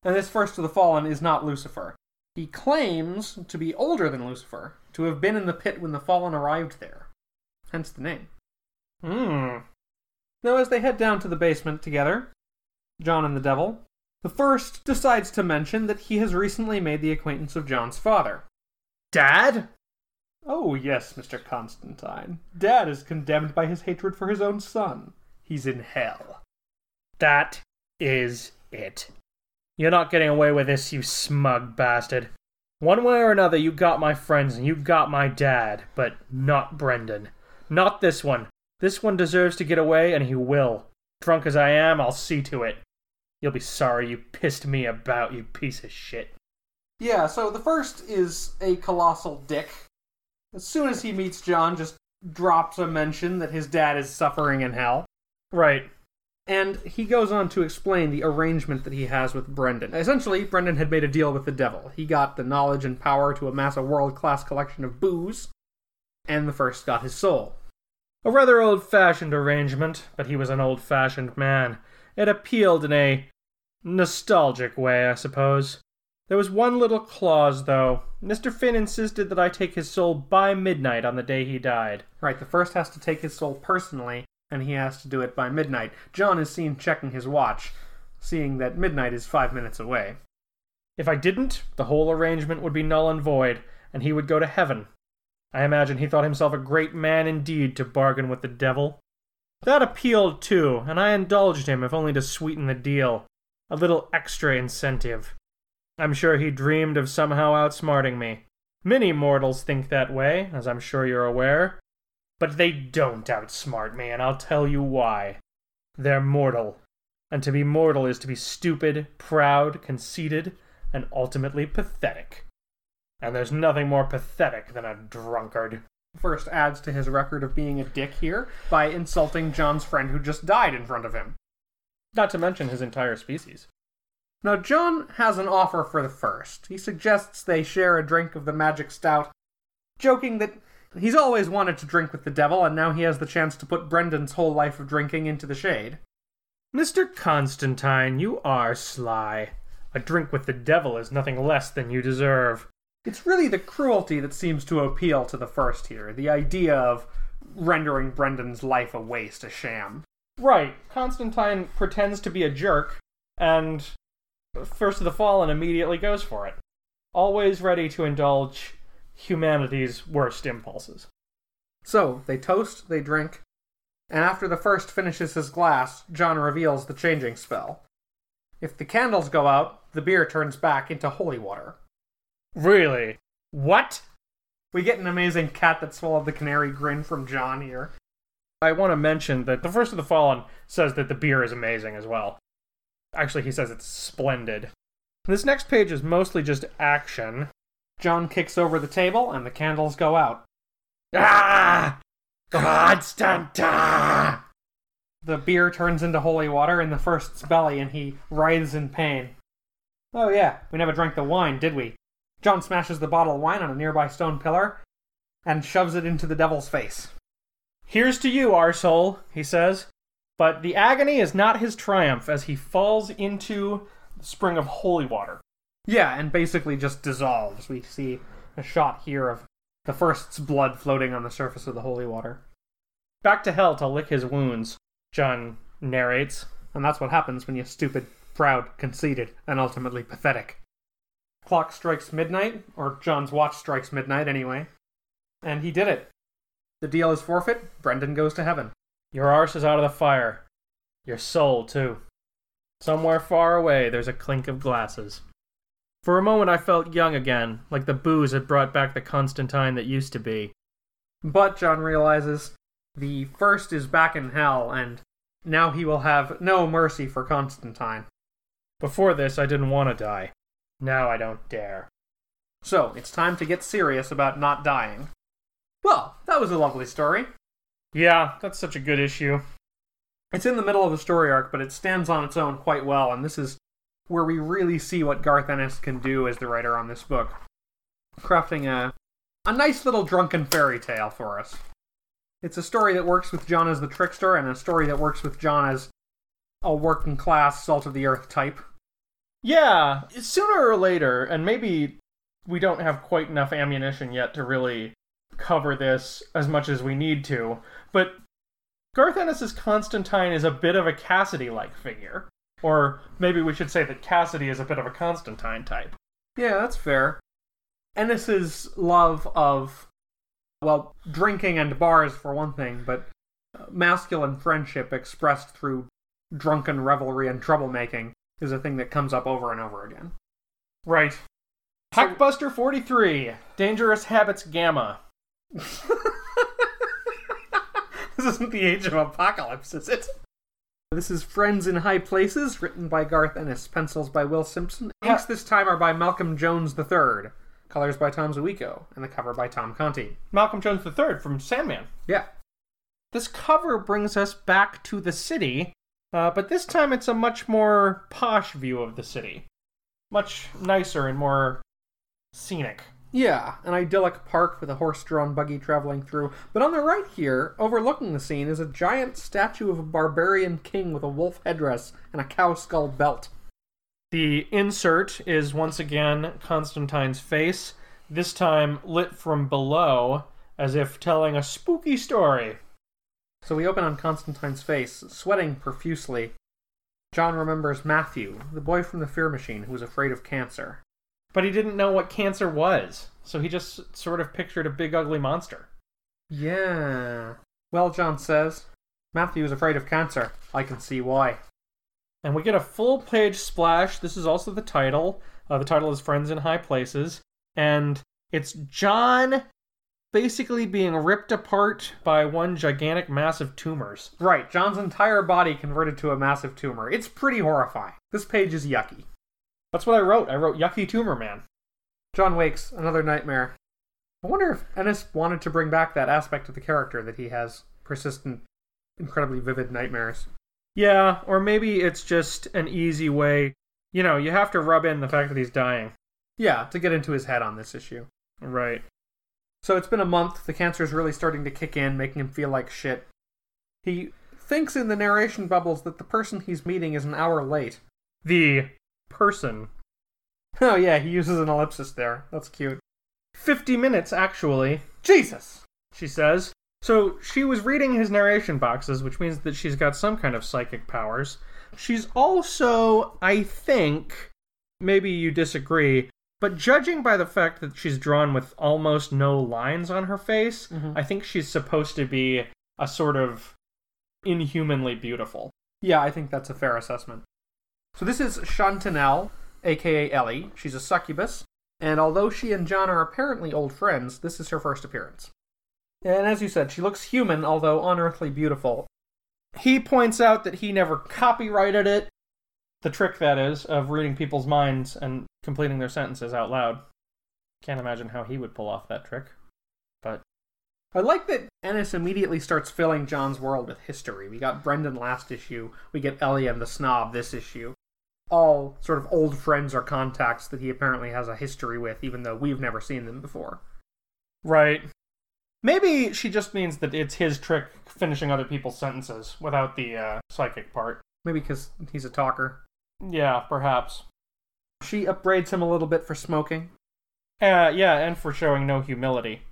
And this First of the Fallen is not Lucifer. He claims to be older than Lucifer, to have been in the pit when the fallen arrived there. Hence the name. Hmm. Now, as they head down to the basement together, John and the Devil, the first decides to mention that he has recently made the acquaintance of John's father. Dad? Oh, yes, Mister Constantine. Dad is condemned by his hatred for his own son. He's in hell. That is it. You're not getting away with this, you smug bastard. One way or another, you got my friends and you got my dad, but not Brendan. Not this one. This one deserves to get away, and he will. Drunk as I am, I'll see to it. You'll be sorry you pissed me about, you piece of shit. Yeah, so the first is a colossal dick. As soon as he meets John, just drops a mention that his dad is suffering in hell. Right. And he goes on to explain the arrangement that he has with Brendan. Essentially, Brendan had made a deal with the devil. He got the knowledge and power to amass a world-class collection of booze, and the first got his soul. A rather old-fashioned arrangement, but he was an old-fashioned man. It appealed in a nostalgic way, I suppose. There was one little clause, though. Mister Finn insisted that I take his soul by midnight on the day he died. Right, the first has to take his soul personally, and he has to do it by midnight. John is seen checking his watch, seeing that midnight is five minutes away. If I didn't, the whole arrangement would be null and void, and he would go to heaven. I imagine he thought himself a great man indeed to bargain with the devil. That appealed too, and I indulged him, if only to sweeten the deal. A little extra incentive. I'm sure he dreamed of somehow outsmarting me. Many mortals think that way, as I'm sure you're aware. But they don't outsmart me, and I'll tell you why. They're mortal. And to be mortal is to be stupid, proud, conceited, and ultimately pathetic. And there's nothing more pathetic than a drunkard. First adds to his record of being a dick here by insulting John's friend who just died in front of him. Not to mention his entire species. Now, John has an offer for the first. He suggests they share a drink of the magic stout, joking that he's always wanted to drink with the devil, and now he has the chance to put Brendan's whole life of drinking into the shade. Mister Constantine, you are sly. A drink with the devil is nothing less than you deserve. It's really the cruelty that seems to appeal to the first here, the idea of rendering Brendan's life a waste, a sham. Right. Constantine pretends to be a jerk, and First of the Fallen immediately goes for it. Always ready to indulge humanity's worst impulses. So, they toast, they drink, and after the first finishes his glass, John reveals the changing spell. If the candles go out, the beer turns back into holy water. Really? What? We get an amazing cat that swallowed the canary grin from John here. I want to mention that the First of the Fallen says that the beer is amazing as well. Actually, he says it's splendid. This next page is mostly just action. John kicks over the table, and the candles go out. Ah! Constantine! The beer turns into holy water in the first's belly, and he writhes in pain. Oh yeah, we never drank the wine, did we? John smashes the bottle of wine on a nearby stone pillar and shoves it into the devil's face. Here's to you, arsehole, he says. But the agony is not his triumph as he falls into the spring of holy water. Yeah, and basically just dissolves. We see a shot here of the first's blood floating on the surface of the holy water. Back to hell to lick his wounds, John narrates. And that's what happens when you're stupid, proud, conceited, and ultimately pathetic. Clock strikes midnight, or John's watch strikes midnight anyway, and he did it. The deal is forfeit, Brendan goes to heaven. Your arse is out of the fire. Your soul, too. Somewhere far away, there's a clink of glasses. For a moment I felt young again, like the booze had brought back the Constantine that used to be. But, John realizes, the first is back in hell, and now he will have no mercy for Constantine. Before this, I didn't want to die. Now I don't dare. So, it's time to get serious about not dying. Well, that was a lovely story. Yeah, that's such a good issue. It's in the middle of the story arc, but it stands on its own quite well, and this is where we really see what Garth Ennis can do as the writer on this book. Crafting a, a nice little drunken fairy tale for us. It's a story that works with John as the trickster, and a story that works with John as a working-class, salt-of-the-earth type. Yeah, sooner or later, and maybe we don't have quite enough ammunition yet to really cover this as much as we need to. But Garth Ennis's Constantine is a bit of a Cassidy-like figure. Or maybe we should say that Cassidy is a bit of a Constantine type. Yeah, that's fair. Ennis's love of, well, drinking and bars for one thing, but masculine friendship expressed through drunken revelry and troublemaking is a thing that comes up over and over again. Right. Hackbuster forty-three, Dangerous Habits Gamma. This isn't the Age of Apocalypse, is it? This is Friends in High Places, written by Garth Ennis, pencils by Will Simpson. Inks this time are by Malcolm Jones the third, colors by Tom Ziuko, and the cover by Tom Conti. Malcolm Jones the third from Sandman. Yeah. This cover brings us back to the city, uh, but this time it's a much more posh view of the city. Much nicer and more scenic. Yeah, an idyllic park with a horse-drawn buggy traveling through. But on the right here, overlooking the scene, is a giant statue of a barbarian king with a wolf headdress and a cow skull belt. The insert is once again Constantine's face, this time lit from below, as if telling a spooky story. So we open on Constantine's face, sweating profusely. John remembers Matthew, the boy from the Fear Machine who was afraid of cancer. But he didn't know what cancer was, so he just sort of pictured a big ugly monster. Yeah. Well, John says, Matthew is afraid of cancer. I can see why. And we get a full-page splash. This is also the title. Uh, the title is Friends in High Places. And it's John basically being ripped apart by one gigantic mass of tumors. Right. John's entire body converted to a massive tumor. It's pretty horrifying. This page is yucky. That's what I wrote. I wrote Yucky Tumor Man. John wakes, another nightmare. I wonder if Ennis wanted to bring back that aspect of the character that he has persistent, incredibly vivid nightmares. Yeah, or maybe it's just an easy way. You know, you have to rub in the fact that he's dying. Yeah, to get into his head on this issue. Right. So it's been a month. The cancer's really starting to kick in, making him feel like shit. He thinks in the narration bubbles that the person he's meeting is an hour late. The... person. Oh yeah, he uses an ellipsis there. That's cute. Fifty minutes, actually. Jesus! She says. So she was reading his narration boxes, which means that she's got some kind of psychic powers. She's also, I think, maybe you disagree, but judging by the fact that she's drawn with almost no lines on her face, mm-hmm. I think she's supposed to be a sort of inhumanly beautiful. Yeah, I think that's a fair assessment. So this is Chantanelle, a k a. Ellie. She's a succubus, and although she and John are apparently old friends, this is her first appearance. And as you said, she looks human, although unearthly beautiful. He points out that he never copyrighted it. The trick, that is, of reading people's minds and completing their sentences out loud. Can't imagine how he would pull off that trick, but... I like that Ennis immediately starts filling John's world with history. We got Brendan last issue, we get Ellie and the Snob this issue. All sort of old friends or contacts that he apparently has a history with, even though we've never seen them before. Right. Maybe she just means that it's his trick finishing other people's sentences without the uh, psychic part. Maybe because he's a talker. Yeah, perhaps. She upbraids him a little bit for smoking. Uh, yeah, and for showing no humility.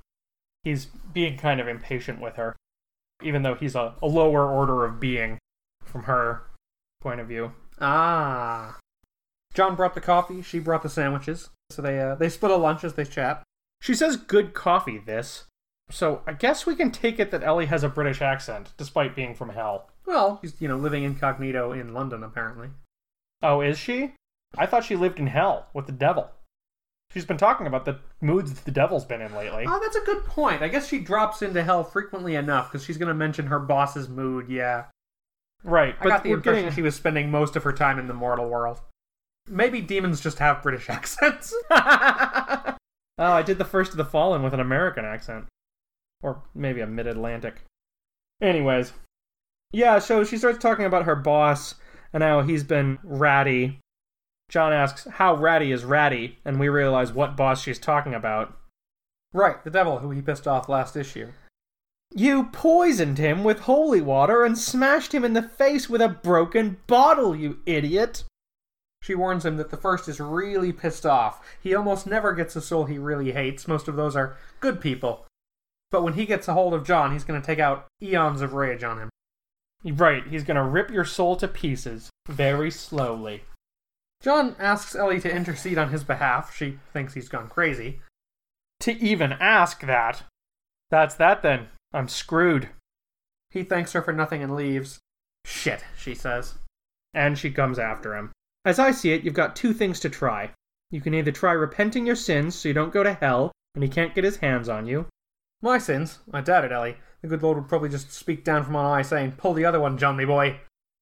He's being kind of impatient with her, even though he's a, a lower order of being from her point of view. Ah. John brought the coffee, she brought the sandwiches, so they uh, they split a lunch as they chat. She says good coffee, this. So I guess we can take it that Ellie has a British accent, despite being from hell. Well, she's, you know, living incognito in London, apparently. Oh, is she? I thought she lived in hell with the devil. She's been talking about the moods that the devil's been in lately. Oh, that's a good point. I guess she drops into hell frequently enough, because she's going to mention her boss's mood, yeah. Right. I but got the impression getting... she was spending most of her time in the mortal world. Maybe demons just have British accents. Oh, I did the First of the Fallen with an American accent. Or maybe a mid-Atlantic. Anyways. Yeah, so she starts talking about her boss, and how he's been ratty. John asks, how ratty is ratty? And we realize what boss she's talking about. Right, the devil who he pissed off last issue. You poisoned him with holy water and smashed him in the face with a broken bottle, you idiot! She warns him that the First is really pissed off. He almost never gets a soul he really hates. Most of those are good people. But when he gets a hold of John, he's going to take out eons of rage on him. Right, he's going to rip your soul to pieces, very slowly. John asks Ellie to intercede on his behalf. She thinks he's gone crazy. To even ask that? That's that then. I'm screwed. He thanks her for nothing and leaves. Shit, she says. And she comes after him. As I see it, you've got two things to try. You can either try repenting your sins so you don't go to hell, and he can't get his hands on you. My sins? I doubt it, Ellie. The good Lord would probably just speak down from on high saying, pull the other one, Johnny boy.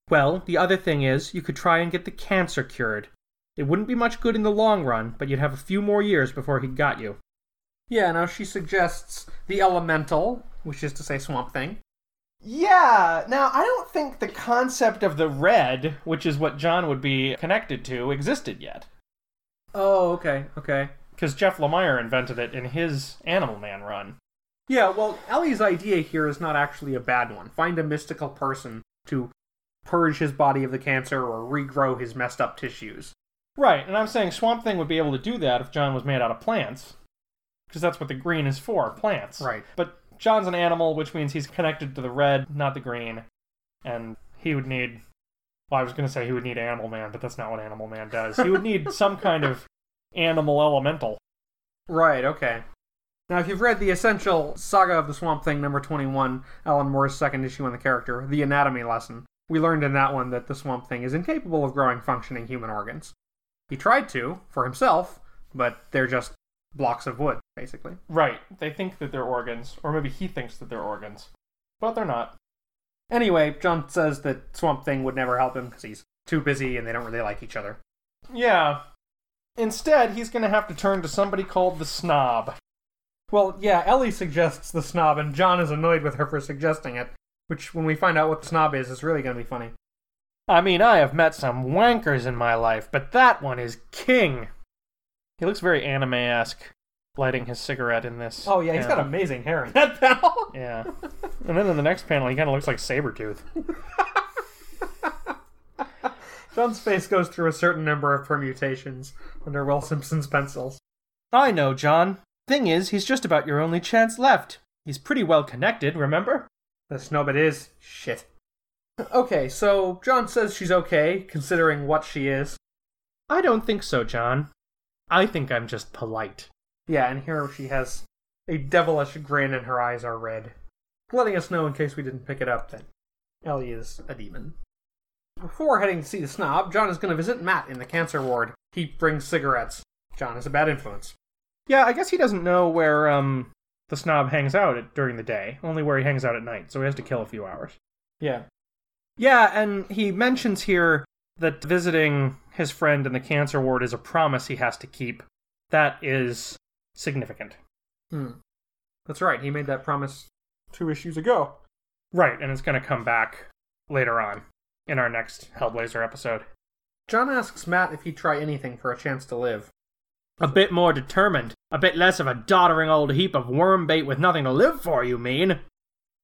Well, the other thing is, you could try and get the cancer cured. It wouldn't be much good in the long run, but you'd have a few more years before he got you. Yeah, now she suggests the elemental, which is to say Swamp Thing. Yeah, now I don't think the concept of the red, which is what John would be connected to, existed yet. Oh, okay, okay. Because Jeff Lemire invented it in his Animal Man run. Yeah, well, Ellie's idea here is not actually a bad one. Find a mystical person to purge his body of the cancer or regrow his messed up tissues. Right, and I'm saying Swamp Thing would be able to do that if John was made out of plants. Because that's what the green is for, plants. Right. But John's an animal, which means he's connected to the red, not the green. And he would need... Well, I was going to say he would need Animal Man, but that's not what Animal Man does. He would need some kind of animal elemental. Right, okay. Now, if you've read The Essential Saga of the Swamp Thing, number twenty-one, Alan Moore's second issue on the character, The Anatomy Lesson, we learned in that one that the Swamp Thing is incapable of growing functioning human organs. He tried to, for himself, but they're just blocks of wood, basically. Right. They think that they're organs, or maybe he thinks that they're organs, but they're not. Anyway, John says that Swamp Thing would never help him because he's too busy and they don't really like each other. Yeah. Instead, he's going to have to turn to somebody called the Snob. Well, yeah, Ellie suggests the Snob, and John is annoyed with her for suggesting it, which, when we find out what the Snob is, is really going to be funny. I mean, I have met some wankers in my life, but that one is king. He looks very anime-esque, lighting his cigarette in this. Oh, yeah, panel. He's got amazing hair in that panel. Yeah. And then in the next panel, he kind of looks like Sabretooth. John's face goes through a certain number of permutations under Will Simpson's pencils. I know, John. Thing is, he's just about your only chance left. He's pretty well connected, remember? The Snob it is. Shit. Okay, so John says she's okay, considering what she is. I don't think so, John. I think I'm just polite. Yeah, and here she has a devilish grin and her eyes are red, letting us know, in case we didn't pick it up, that Ellie is a demon. Before heading to see the Snob, John is going to visit Matt in the cancer ward. He brings cigarettes. John is a bad influence. Yeah, I guess he doesn't know where um the Snob hangs out at, during the day, only where he hangs out at night, so he has to kill a few hours. Yeah. Yeah, and he mentions here that visiting his friend in the cancer ward is a promise he has to keep. That is significant. Hmm. That's right. He made that promise two issues ago. Right, and it's going to come back later on in our next Hellblazer episode. John asks Matt if he'd try anything for a chance to live. A bit more determined. A bit less of a doddering old heap of worm bait with nothing to live for, you mean? Of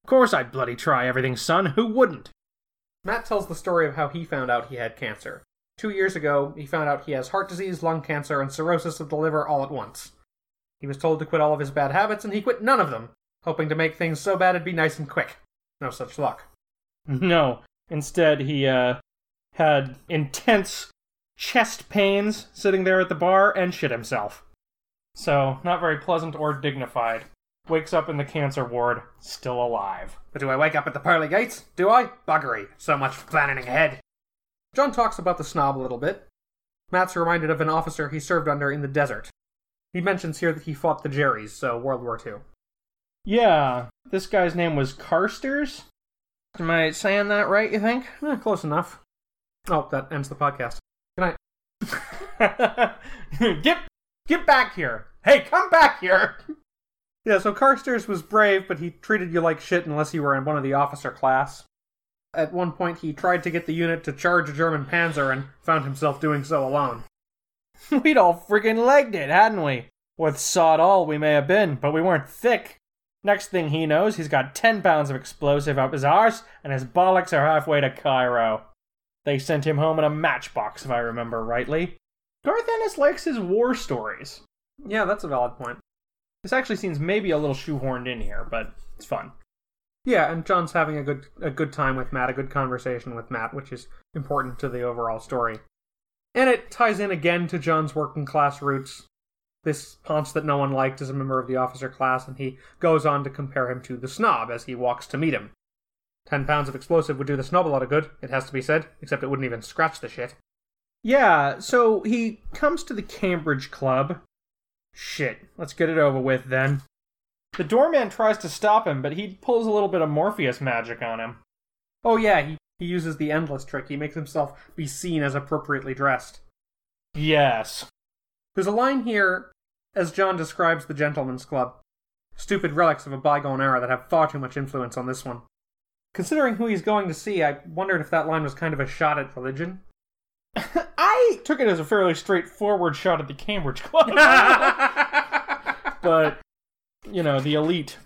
course I'd bloody try everything, son. Who wouldn't? Matt tells the story of how he found out he had cancer. Two years ago, he found out he has heart disease, lung cancer, and cirrhosis of the liver all at once. He was told to quit all of his bad habits, and he quit none of them, hoping to make things so bad it'd be nice and quick. No such luck. No. Instead, he uh, had intense chest pains sitting there at the bar and shit himself. So, not very pleasant or dignified. Wakes up in the cancer ward, still alive. But do I wake up at the pearly gates? Do I? Buggery. So much for planning ahead. John talks about the Snob a little bit. Matt's reminded of an officer he served under in the desert. He mentions here that he fought the Jerries, so World War Two. Yeah, this guy's name was Carsters? Am I saying that right, you think? Eh, close enough. Oh, that ends the podcast. Good night. get, get back here! Hey, come back here! Yeah, so Carsters was brave, but he treated you like shit unless you were in one of the officer class. At one point, he tried to get the unit to charge a German panzer and found himself doing so alone. We'd all freaking legged it, hadn't we? With sod all we may have been, but we weren't thick. Next thing he knows, he's got ten pounds of explosive up his arse, and his bollocks are halfway to Cairo. They sent him home in a matchbox, if I remember rightly. Garth Ennis likes his war stories. Yeah, that's a valid point. This actually seems maybe a little shoehorned in here, but it's fun. Yeah, and John's having a good a good time with Matt, a good conversation with Matt, which is important to the overall story. And it ties in again to John's working class roots. This Ponce that no one liked is a member of the officer class, and he goes on to compare him to the snob as he walks to meet him. Ten pounds of explosive would do the snob a lot of good, it has to be said, except it wouldn't even scratch the shit. Yeah, so he comes to the Cambridge Club. Shit, let's get it over with then. The doorman tries to stop him, but he pulls a little bit of Morpheus magic on him. Oh yeah, he, he uses the endless trick. He makes himself be seen as appropriately dressed. Yes. There's a line here, as John describes the Gentleman's Club. Stupid relics of a bygone era that have far too much influence on this one. Considering who he's going to see, I wondered if that line was kind of a shot at religion. I took it as a fairly straightforward shot at the Cambridge Club. But... you know, the elite.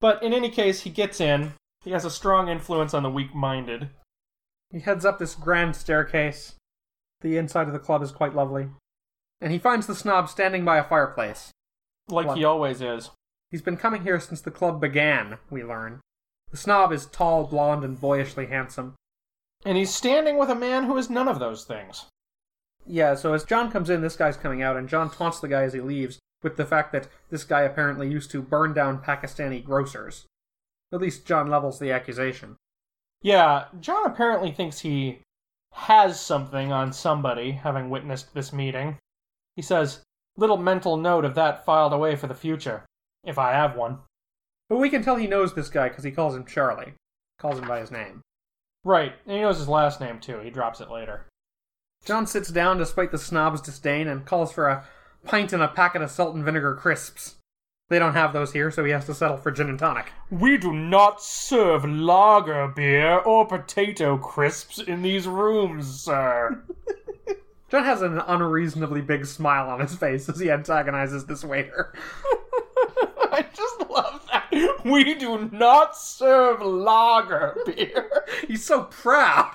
But in any case, he gets in. He has a strong influence on the weak-minded. He heads up this grand staircase. The inside of the club is quite lovely. And he finds the snob standing by a fireplace. Like what? He always is. He's been coming here since the club began, we learn. The snob is tall, blonde, and boyishly handsome. And he's standing with a man who is none of those things. Yeah, so as John comes in, this guy's coming out, and John taunts the guy as he leaves, with the fact that this guy apparently used to burn down Pakistani grocers. At least John levels the accusation. Yeah, John apparently thinks he has something on somebody, having witnessed this meeting. He says, little mental note of that filed away for the future, if I have one. But we can tell he knows this guy because he calls him Charlie. Calls him by his name. Right, and he knows his last name too. He drops it later. John sits down despite the snob's disdain and calls for a pint and a packet of salt and vinegar crisps. They don't have those here, so he has to settle for gin and tonic. We do not serve lager beer or potato crisps in these rooms, sir. John has an unreasonably big smile on his face as he antagonizes this waiter. I just love that. We do not serve lager beer. He's so proud.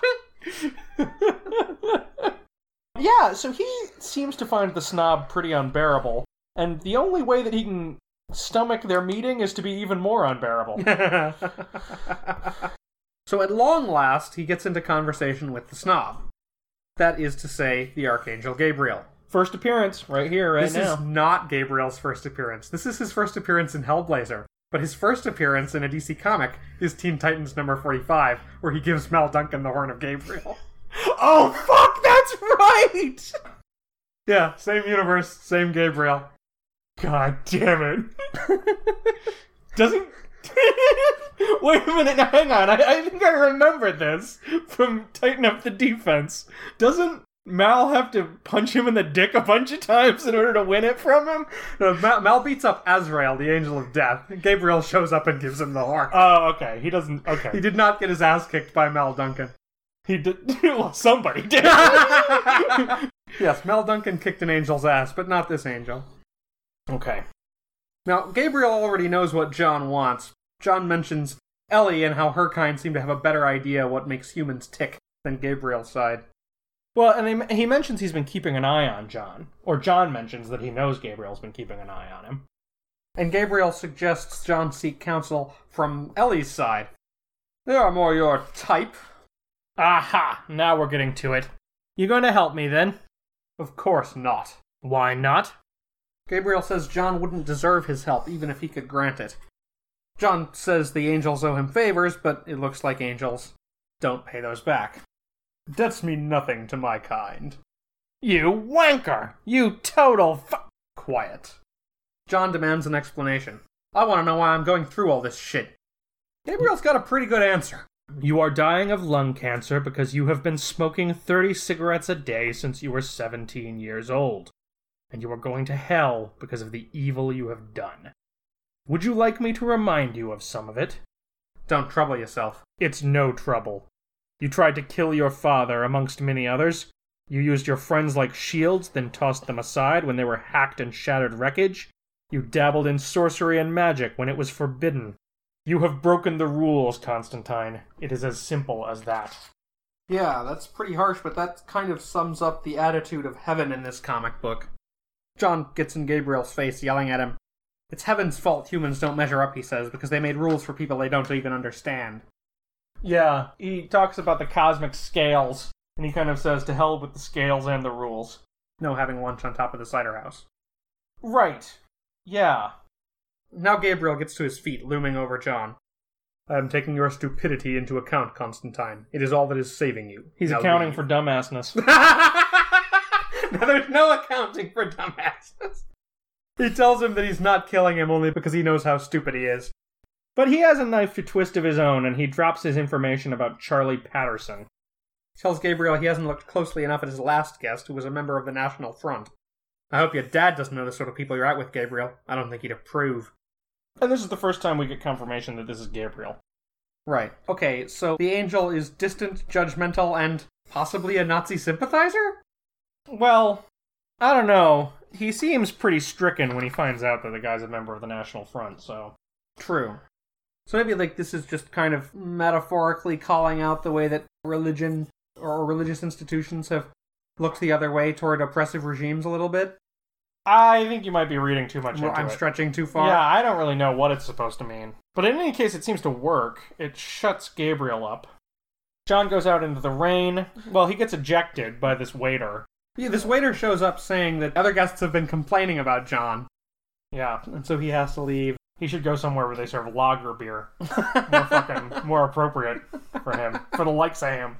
Yeah, so he seems to find the snob pretty unbearable, and the only way that he can stomach their meeting is to be even more unbearable. So at long last, he gets into conversation with the snob. That is to say, the Archangel Gabriel. First appearance, right here, right this now. This is not Gabriel's first appearance. This is his first appearance in Hellblazer, but his first appearance in a D C comic is Teen Titans number forty-five, where he gives Mal Duncan the Horn of Gabriel. Oh, fuck, that's right! Yeah, same universe, same Gabriel. God damn it. Doesn't... Wait a minute, now, hang on. I, I think I remember this from Tighten Up the Defense. Doesn't Mal have to punch him in the dick a bunch of times in order to win it from him? No, Mal, Mal beats up Azrael, the Angel of Death. Gabriel shows up and gives him the horn. Oh, okay, he doesn't... Okay. He did not get his ass kicked by Mal Duncan. He did. Well, somebody did. Yes, Mal Duncan kicked an angel's ass, but not this angel. Okay. Now, Gabriel already knows what John wants. John mentions Ellie and how her kind seem to have a better idea what makes humans tick than Gabriel's side. Well, and he mentions he's been keeping an eye on John. Or John mentions that he knows Gabriel's been keeping an eye on him. And Gabriel suggests John seek counsel from Ellie's side. They are more your type. Aha! Now we're getting to it. You going to help me, then? Of course not. Why not? Gabriel says John wouldn't deserve his help, even if he could grant it. John says the angels owe him favors, but it looks like angels don't pay those back. Debts mean nothing to my kind. You wanker! You total fu- Quiet. John demands an explanation. I want to know why I'm going through all this shit. Gabriel's got a pretty good answer. You are dying of lung cancer because you have been smoking thirty cigarettes a day since you were seventeen years old, and you are going to hell because of the evil you have done. Would you like me to remind you of some of it? Don't trouble yourself. It's no trouble. You tried to kill your father, amongst many others. You used your friends like shields, then tossed them aside when they were hacked and shattered wreckage. You dabbled in sorcery and magic when it was forbidden. You have broken the rules, Constantine. It is as simple as that. Yeah, that's pretty harsh, but that kind of sums up the attitude of heaven in this comic book. John gets in Gabriel's face, yelling at him. It's heaven's fault humans don't measure up, he says, because they made rules for people they don't even understand. Yeah, he talks about the cosmic scales, and he kind of says, to hell with the scales and the rules. No having lunch on top of the cider house. Right. Yeah. Now Gabriel gets to his feet, looming over John. I am taking your stupidity into account, Constantine. It is all that is saving you. He's now accounting leave. for dumbassness. Now there's no accounting for dumbasses. He tells him that he's not killing him only because he knows how stupid he is. But he has a knife to twist of his own, and he drops his information about Charlie Patterson. He tells Gabriel he hasn't looked closely enough at his last guest, who was a member of the National Front. I hope your dad doesn't know the sort of people you're out with, Gabriel. I don't think he'd approve. And this is the first time we get confirmation that this is Gabriel. Right. Okay, so the angel is distant, judgmental, and possibly a Nazi sympathizer? Well, I don't know. He seems pretty stricken when he finds out that the guy's a member of the National Front, so... True. So maybe, like, this is just kind of metaphorically calling out the way that religion or religious institutions have looked the other way toward oppressive regimes a little bit? I think you might be reading too much into it. I'm stretching too far? Yeah, I don't really know what it's supposed to mean. But in any case, it seems to work. It shuts Gabriel up. John goes out into the rain. Well, he gets ejected by this waiter. Yeah, this waiter shows up saying that other guests have been complaining about John. Yeah. And so he has to leave. He should go somewhere where they serve lager beer. More fucking, more appropriate for him. For the likes of him.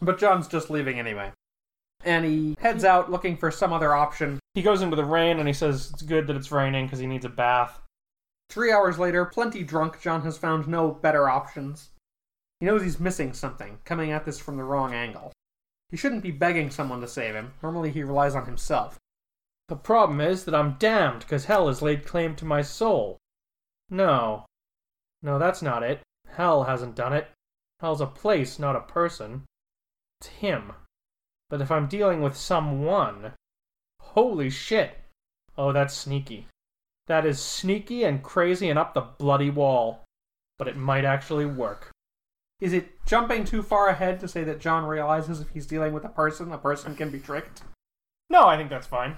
But John's just leaving anyway. And he heads out looking for some other option. He goes into the rain and he says it's good that it's raining because he needs a bath. Three hours later, plenty drunk, John has found no better options. He knows he's missing something, coming at this from the wrong angle. He shouldn't be begging someone to save him. Normally he relies on himself. The problem is that I'm damned because hell has laid claim to my soul. No. No, that's not it. Hell hasn't done it. Hell's a place, not a person. It's him. But if I'm dealing with someone... Holy shit! Oh, that's sneaky. That is sneaky and crazy and up the bloody wall. But it might actually work. Is it jumping too far ahead to say that John realizes if he's dealing with a person, a person can be tricked? No, I think that's fine.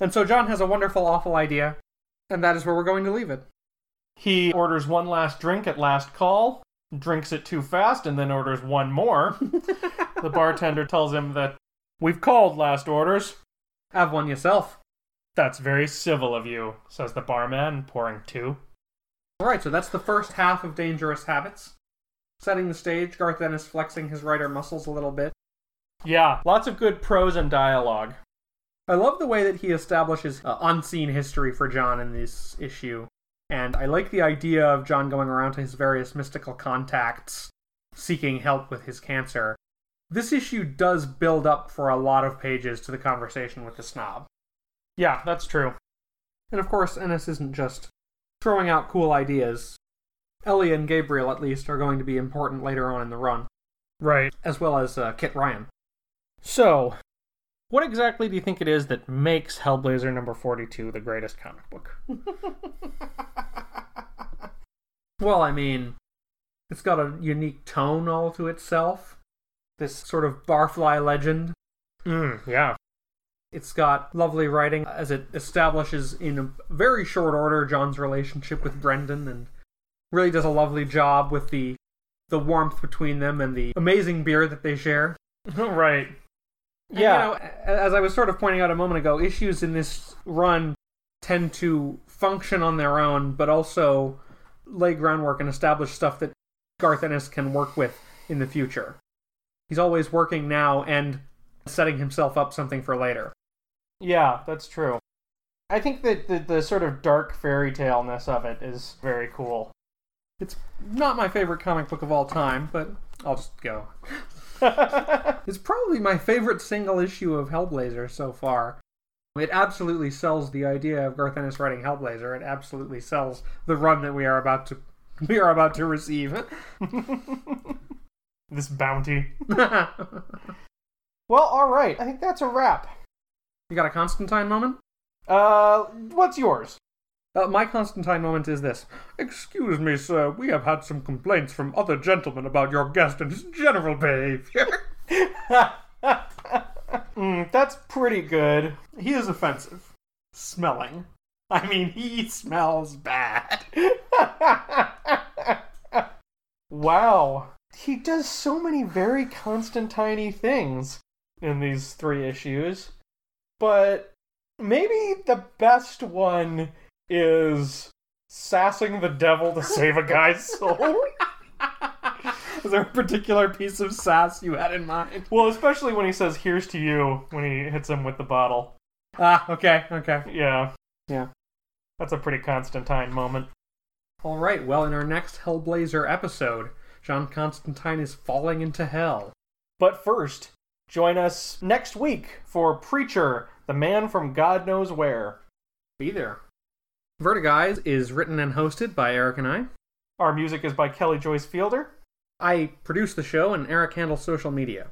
And so John has a wonderful, awful idea. And that is where we're going to leave it. He orders one last drink at last call, drinks it too fast, and then orders one more. The bartender tells him that, we've called last orders. Have one yourself. That's very civil of you, says the barman, pouring two. Alright, so that's the first half of Dangerous Habits. Setting the stage, Garth Ennis flexing his writer muscles a little bit. Yeah, lots of good prose and dialogue. I love the way that he establishes uh, unseen history for John in this issue. And I like the idea of John going around to his various mystical contacts, seeking help with his cancer. This issue does build up for a lot of pages to the conversation with the snob. Yeah, that's true. And of course, Ennis isn't just throwing out cool ideas. Ellie and Gabriel, at least, are going to be important later on in the run. Right. As well as uh, Kit Ryan. So, what exactly do you think it is that makes Hellblazer number forty-two the greatest comic book? Well, I mean, it's got a unique tone all to itself. This sort of barfly legend. Mm, yeah. It's got lovely writing as it establishes in a very short order John's relationship with Brendan and really does a lovely job with the the warmth between them and the amazing beer that they share. Right. And, yeah. You know, as I was sort of pointing out a moment ago, issues in this run tend to function on their own, but also lay groundwork and establish stuff that Garth Ennis can work with in the future. He's always working now and setting himself up something for later. Yeah, that's true. I think that the, the sort of dark fairy tale-ness of it is very cool. It's not my favorite comic book of all time, but I'll just go. It's probably my favorite single issue of Hellblazer so far. It absolutely sells the idea of Garth Ennis writing Hellblazer. It absolutely sells the run that we are about to we are about to receive. This bounty. Well, alright. I think that's a wrap. You got a Constantine moment? Uh, what's yours? Uh, my Constantine moment is this. Excuse me, sir, we have had some complaints from other gentlemen about your guest and his general behavior. mm, that's pretty good. He is offensive. Smelling. I mean, he smells bad. Wow. He does so many very Constantine-y things in these three issues. But maybe the best one is sassing the devil to save a guy's soul. Is there a particular piece of sass you had in mind? Well, especially when he says, here's to you, when he hits him with the bottle. Ah, okay, okay. Yeah. Yeah. That's a pretty Constantine moment. All right, well, in our next Hellblazer episode, John Constantine is falling into hell. But first, join us next week for Preacher, the man from God knows where. Be there. Vertiguys is written and hosted by Eric and I. Our music is by Kelly Joyce Fielder. I produce the show, and Eric handles social media.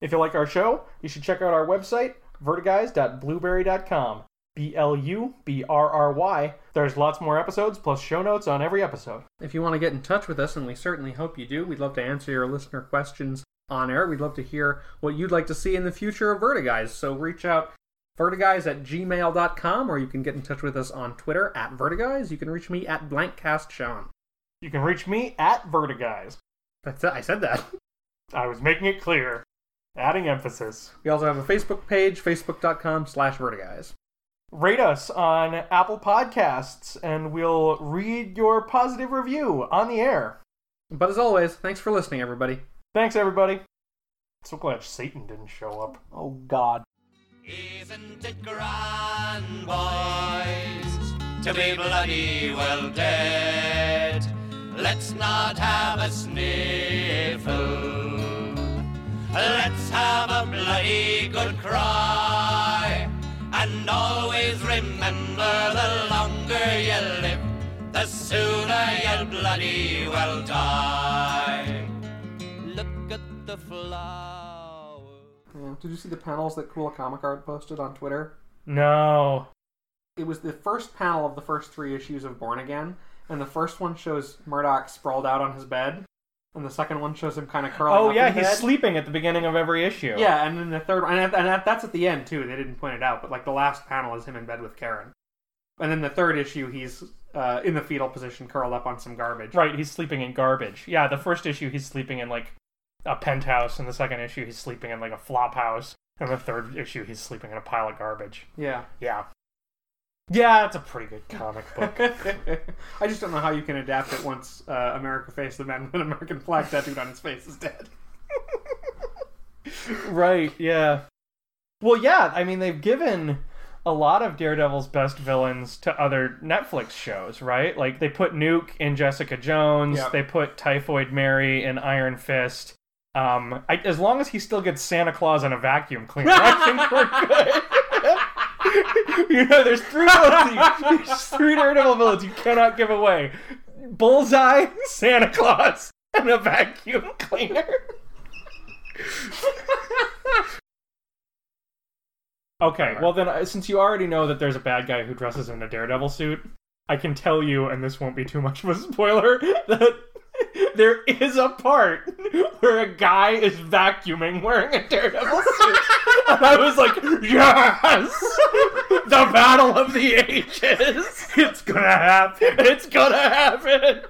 If you like our show, you should check out our website, vertiguys dot blueberry dot com. B L U B R R Y. There's lots more episodes, plus show notes on every episode. If you want to get in touch with us, and we certainly hope you do, we'd love to answer your listener questions on air. We'd love to hear what you'd like to see in the future of Vertiguys, so reach out vertiguys at gmail dot com, or you can get in touch with us on Twitter at Vertiguys. You can reach me at blankcastsean. You can reach me at Vertiguys. That's it. I said that. I was making it clear. Adding emphasis. We also have a Facebook page, facebook dot com slash Vertiguys. Rate us on Apple Podcasts, and we'll read your positive review on the air. But as always, thanks for listening, everybody. Thanks, everybody. So glad Satan didn't show up. Oh, God. Isn't it grand, boys, to be bloody well dead? Let's not have a sniffle. Let's have a bloody good cry. And always remember, the longer you live, the sooner you'll bloody well die. Look at the flower. Yeah. Did you see the panels that Cool Comic Art posted on Twitter? No. It was the first panel of the first three issues of Born Again, and the first one shows Murdoch sprawled out on his bed, and the second one shows him kind of curling. Oh, up yeah, in he's head. Sleeping at the beginning of every issue. Yeah, and then the third one, and, that, and that, that's at the end, too. They didn't point it out, but, like, the last panel is him in bed with Karen. And then the third issue, he's uh, in the fetal position, curled up on some garbage. Right, he's sleeping in garbage. Yeah, the first issue, he's sleeping in, like, a penthouse, and the second issue, he's sleeping in, like, a flop house, and the third issue, he's sleeping in a pile of garbage. Yeah. Yeah. Yeah, it's a pretty good comic book. I just don't know how you can adapt it once uh, America Face the man with an American flag tattooed on his face is dead. Right, yeah. Well, yeah, I mean, they've given a lot of Daredevil's best villains to other Netflix shows, right? Like, they put Nuke in Jessica Jones, yep. They put Typhoid Mary in Iron Fist. Um, I, as long as he still gets Santa Claus and a vacuum cleaner, I think we're good. You know, there's three villains. There's three Daredevil villains you cannot give away: Bullseye, Santa Claus, and a vacuum cleaner. Okay, well then, since you already know that there's a bad guy who dresses in a Daredevil suit, I can tell you, and this won't be too much of a spoiler, that there is a part where a guy is vacuuming wearing a Daredevil suit. And I was like, yes! The battle of the ages! It's gonna happen! It's gonna happen!